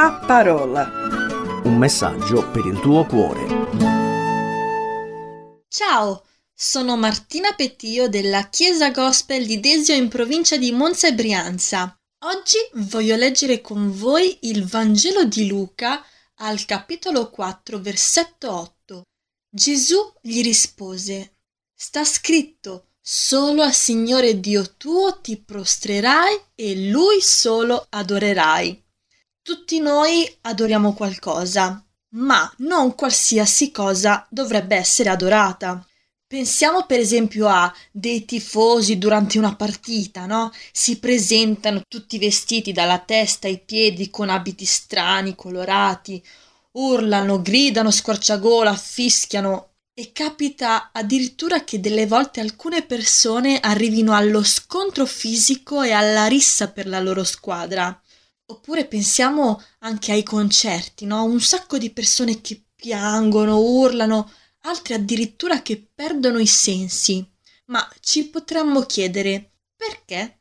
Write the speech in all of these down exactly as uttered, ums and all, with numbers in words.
La parola. Un messaggio per il tuo cuore. Ciao, sono Martina Petio della Chiesa Gospel di Desio in provincia di Monza e Brianza. Oggi voglio leggere con voi il Vangelo di Luca al capitolo quattro, versetto otto. Gesù gli rispose: sta scritto, solo al Signore Dio tuo ti prostrerai e Lui solo adorerai. Tutti noi adoriamo qualcosa, ma non qualsiasi cosa dovrebbe essere adorata. Pensiamo per esempio a dei tifosi durante una partita, no? Si presentano tutti vestiti dalla testa ai piedi con abiti strani, colorati, urlano, gridano, squarciagola, fischiano e capita addirittura che delle volte alcune persone arrivino allo scontro fisico e alla rissa per la loro squadra. Oppure pensiamo anche ai concerti, no? Un sacco di persone che piangono, urlano, altri addirittura che perdono i sensi. Ma ci potremmo chiedere perché?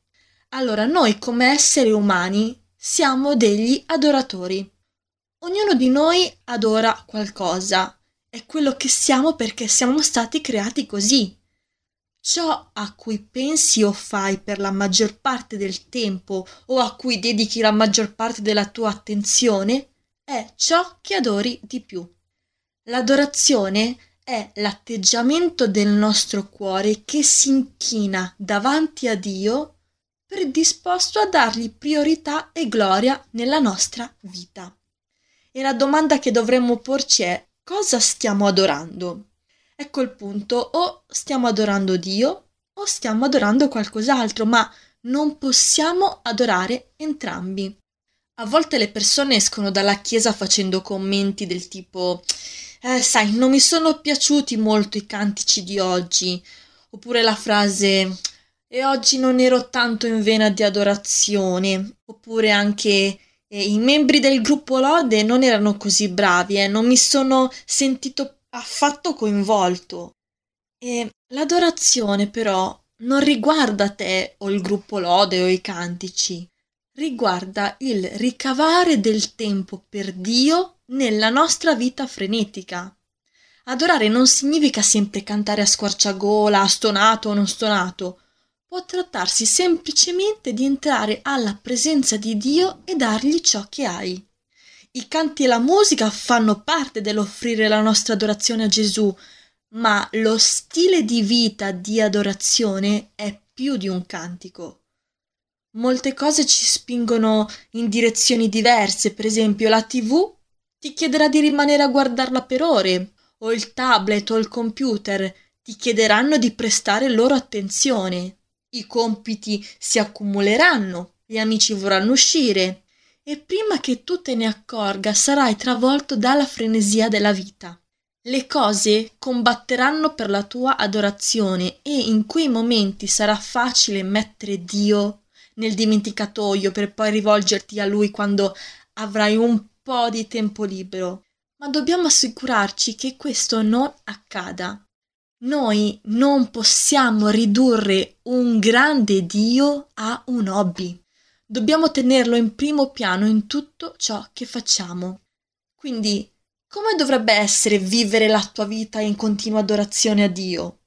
Allora, noi come esseri umani siamo degli adoratori. Ognuno di noi adora qualcosa. È quello che siamo perché siamo stati creati così. Ciò a cui pensi o fai per la maggior parte del tempo o a cui dedichi la maggior parte della tua attenzione è ciò che adori di più. L'adorazione è l'atteggiamento del nostro cuore che si inchina davanti a Dio, predisposto a dargli priorità e gloria nella nostra vita. E la domanda che dovremmo porci è: cosa stiamo adorando? Ecco il punto: o stiamo adorando Dio o stiamo adorando qualcos'altro, ma non possiamo adorare entrambi. A volte le persone escono dalla chiesa facendo commenti del tipo eh, sai, non mi sono piaciuti molto i cantici di oggi, oppure la frase e oggi non ero tanto in vena di adorazione, oppure anche eh, i membri del gruppo lode non erano così bravi, eh, non mi sono sentito affatto coinvolto. E l'adorazione però non riguarda te o il gruppo lode o i cantici. Riguarda il ricavare del tempo per Dio nella nostra vita frenetica. Adorare non significa sempre cantare a squarciagola, stonato o non stonato. Può trattarsi semplicemente di entrare alla presenza di Dio e dargli ciò che hai. I canti e la musica fanno parte dell'offrire la nostra adorazione a Gesù, ma lo stile di vita di adorazione è più di un cantico. Molte cose ci spingono in direzioni diverse, per esempio la tivù ti chiederà di rimanere a guardarla per ore, o il tablet o il computer ti chiederanno di prestare loro attenzione, i compiti si accumuleranno, gli amici vorranno uscire e prima che tu te ne accorga sarai travolto dalla frenesia della vita. Le cose combatteranno per la tua adorazione e in quei momenti sarà facile mettere Dio nel dimenticatoio per poi rivolgerti a Lui quando avrai un po' di tempo libero. Ma dobbiamo assicurarci che questo non accada. Noi non possiamo ridurre un grande Dio a un hobby. Dobbiamo tenerlo in primo piano in tutto ciò che facciamo. Quindi, come dovrebbe essere vivere la tua vita in continua adorazione a Dio?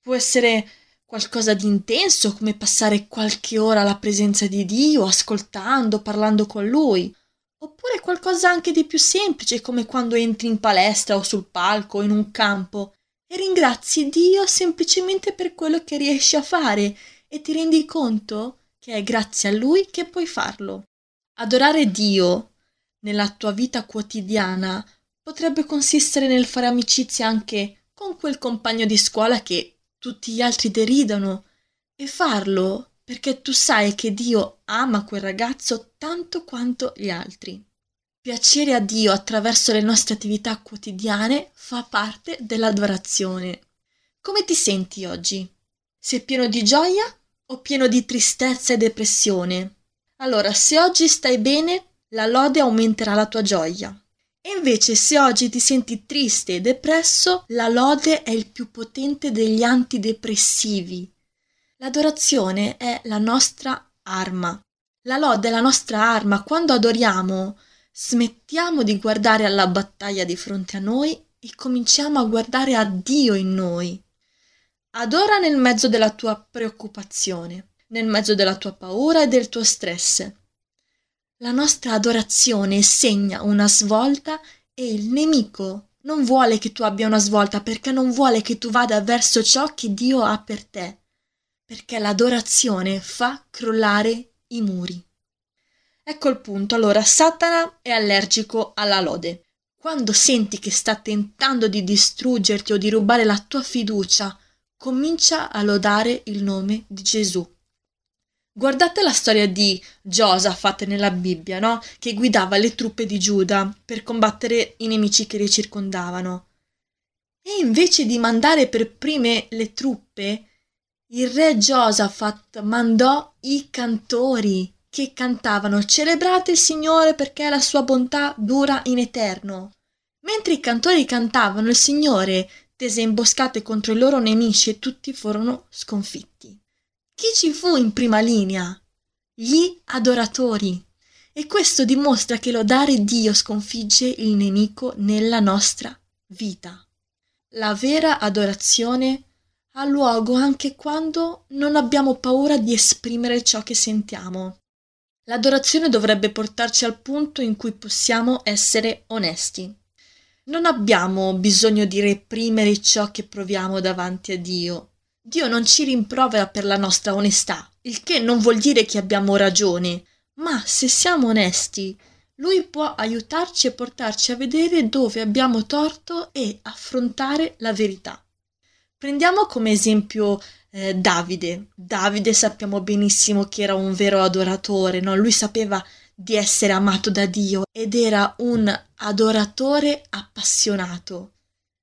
Può essere qualcosa di intenso, come passare qualche ora alla presenza di Dio, ascoltando, parlando con Lui. Oppure qualcosa anche di più semplice, come quando entri in palestra o sul palco o in un campo e ringrazi Dio semplicemente per quello che riesci a fare e ti rendi conto che è grazie a Lui che puoi farlo. Adorare Dio nella tua vita quotidiana potrebbe consistere nel fare amicizia anche con quel compagno di scuola che tutti gli altri deridono, e farlo perché tu sai che Dio ama quel ragazzo tanto quanto gli altri. Piacere a Dio attraverso le nostre attività quotidiane fa parte dell'adorazione. Come ti senti oggi? Sei pieno di gioia o pieno di tristezza e depressione? Allora, se oggi stai bene, la lode aumenterà la tua gioia. E invece se oggi ti senti triste e depresso, la lode è il più potente degli antidepressivi. L'adorazione è la nostra arma. La lode è la nostra arma. Quando adoriamo Smettiamo di guardare alla battaglia di fronte a noi e cominciamo a guardare a Dio in noi. Adora nel mezzo della tua preoccupazione, nel mezzo della tua paura e del tuo stress. La nostra adorazione segna una svolta e il nemico non vuole che tu abbia una svolta, perché non vuole che tu vada verso ciò che Dio ha per te, perché l'adorazione fa crollare i muri. Ecco il punto. Allora, Satana è allergico alla lode. Quando senti che sta tentando di distruggerti o di rubare la tua fiducia, comincia a lodare il nome di Gesù. Guardate la storia di Giosafat nella Bibbia, no? Che guidava le truppe di Giuda per combattere i nemici che li circondavano. E invece di mandare per prime le truppe, il re Giosafat mandò i cantori, che cantavano: celebrate il Signore perché la sua bontà dura in eterno. Mentre i cantori cantavano, il Signore tese imboscate contro i loro nemici e tutti furono sconfitti. Chi ci fu in prima linea? Gli adoratori. E questo dimostra che lodare Dio sconfigge il nemico nella nostra vita. La vera adorazione ha luogo anche quando non abbiamo paura di esprimere ciò che sentiamo. L'adorazione dovrebbe portarci al punto in cui possiamo essere onesti. Non abbiamo bisogno di reprimere ciò che proviamo davanti a Dio. Dio non ci rimprovera per la nostra onestà, il che non vuol dire che abbiamo ragione, ma se siamo onesti, Lui può aiutarci e portarci a vedere dove abbiamo torto e affrontare la verità. Prendiamo come esempio eh, Davide. Davide sappiamo benissimo che era un vero adoratore, no? Lui sapeva di essere amato da Dio ed era un adoratore appassionato.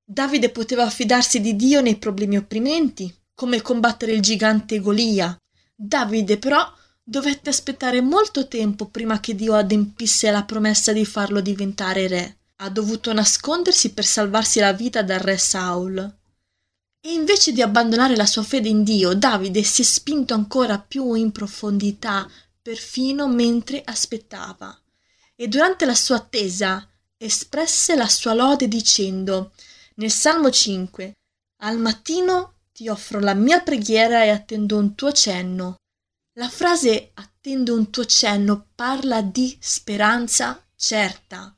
Davide poteva fidarsi di Dio nei problemi opprimenti, come combattere il gigante Golia. Davide però dovette aspettare molto tempo prima che Dio adempisse la promessa di farlo diventare re. Ha dovuto nascondersi per salvarsi la vita dal re Saul. E invece di abbandonare la sua fede in Dio, Davide si è spinto ancora più in profondità, perfino mentre aspettava. E durante la sua attesa espresse la sua lode dicendo, nel Salmo cinque, «Al mattino ti offro la mia preghiera e attendo un tuo cenno». La frase «attendo un tuo cenno» parla di speranza certa.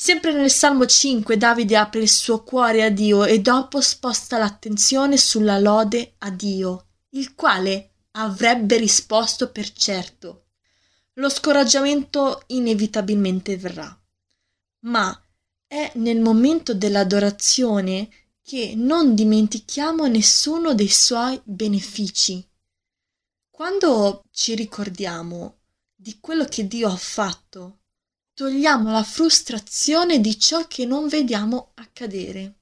Sempre nel Salmo cinque Davide apre il suo cuore a Dio e dopo sposta l'attenzione sulla lode a Dio, il quale avrebbe risposto per certo. Lo scoraggiamento inevitabilmente verrà. Ma è nel momento dell'adorazione che non dimentichiamo nessuno dei suoi benefici. Quando ci ricordiamo di quello che Dio ha fatto, togliamo la frustrazione di ciò che non vediamo accadere.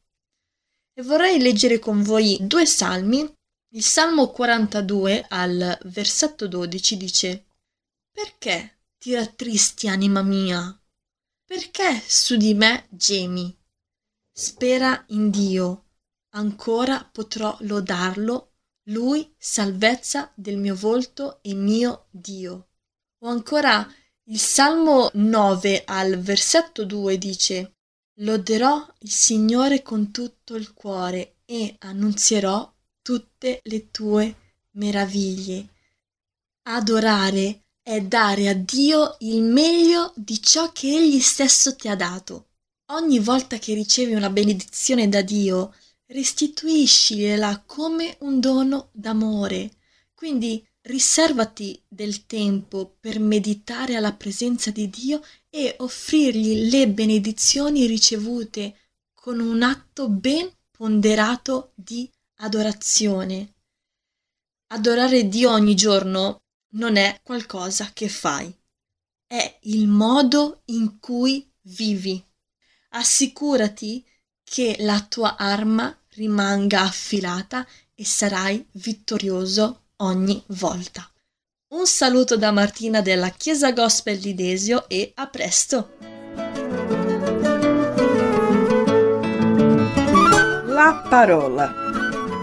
E vorrei leggere con voi due salmi. Il Salmo quarantadue al versetto dodici dice: «Perché ti rattristi, anima mia? Perché su di me gemi? Spera in Dio, ancora potrò lodarlo, Lui salvezza del mio volto e mio Dio». O ancora il Salmo nove al versetto due dice: «Loderò il Signore con tutto il cuore e annunzierò tutte le tue meraviglie». Adorare è dare a Dio il meglio di ciò che Egli stesso ti ha dato. Ogni volta che ricevi una benedizione da Dio, restituiscila come un dono d'amore. Quindi riservati del tempo per meditare alla presenza di Dio e offrirgli le benedizioni ricevute con un atto ben ponderato di adorazione. Adorare Dio ogni giorno non è qualcosa che fai, è il modo in cui vivi. Assicurati che la tua arma rimanga affilata e sarai vittorioso ogni volta. Un saluto da Martina della Chiesa Gospel di Desio e a presto! La parola.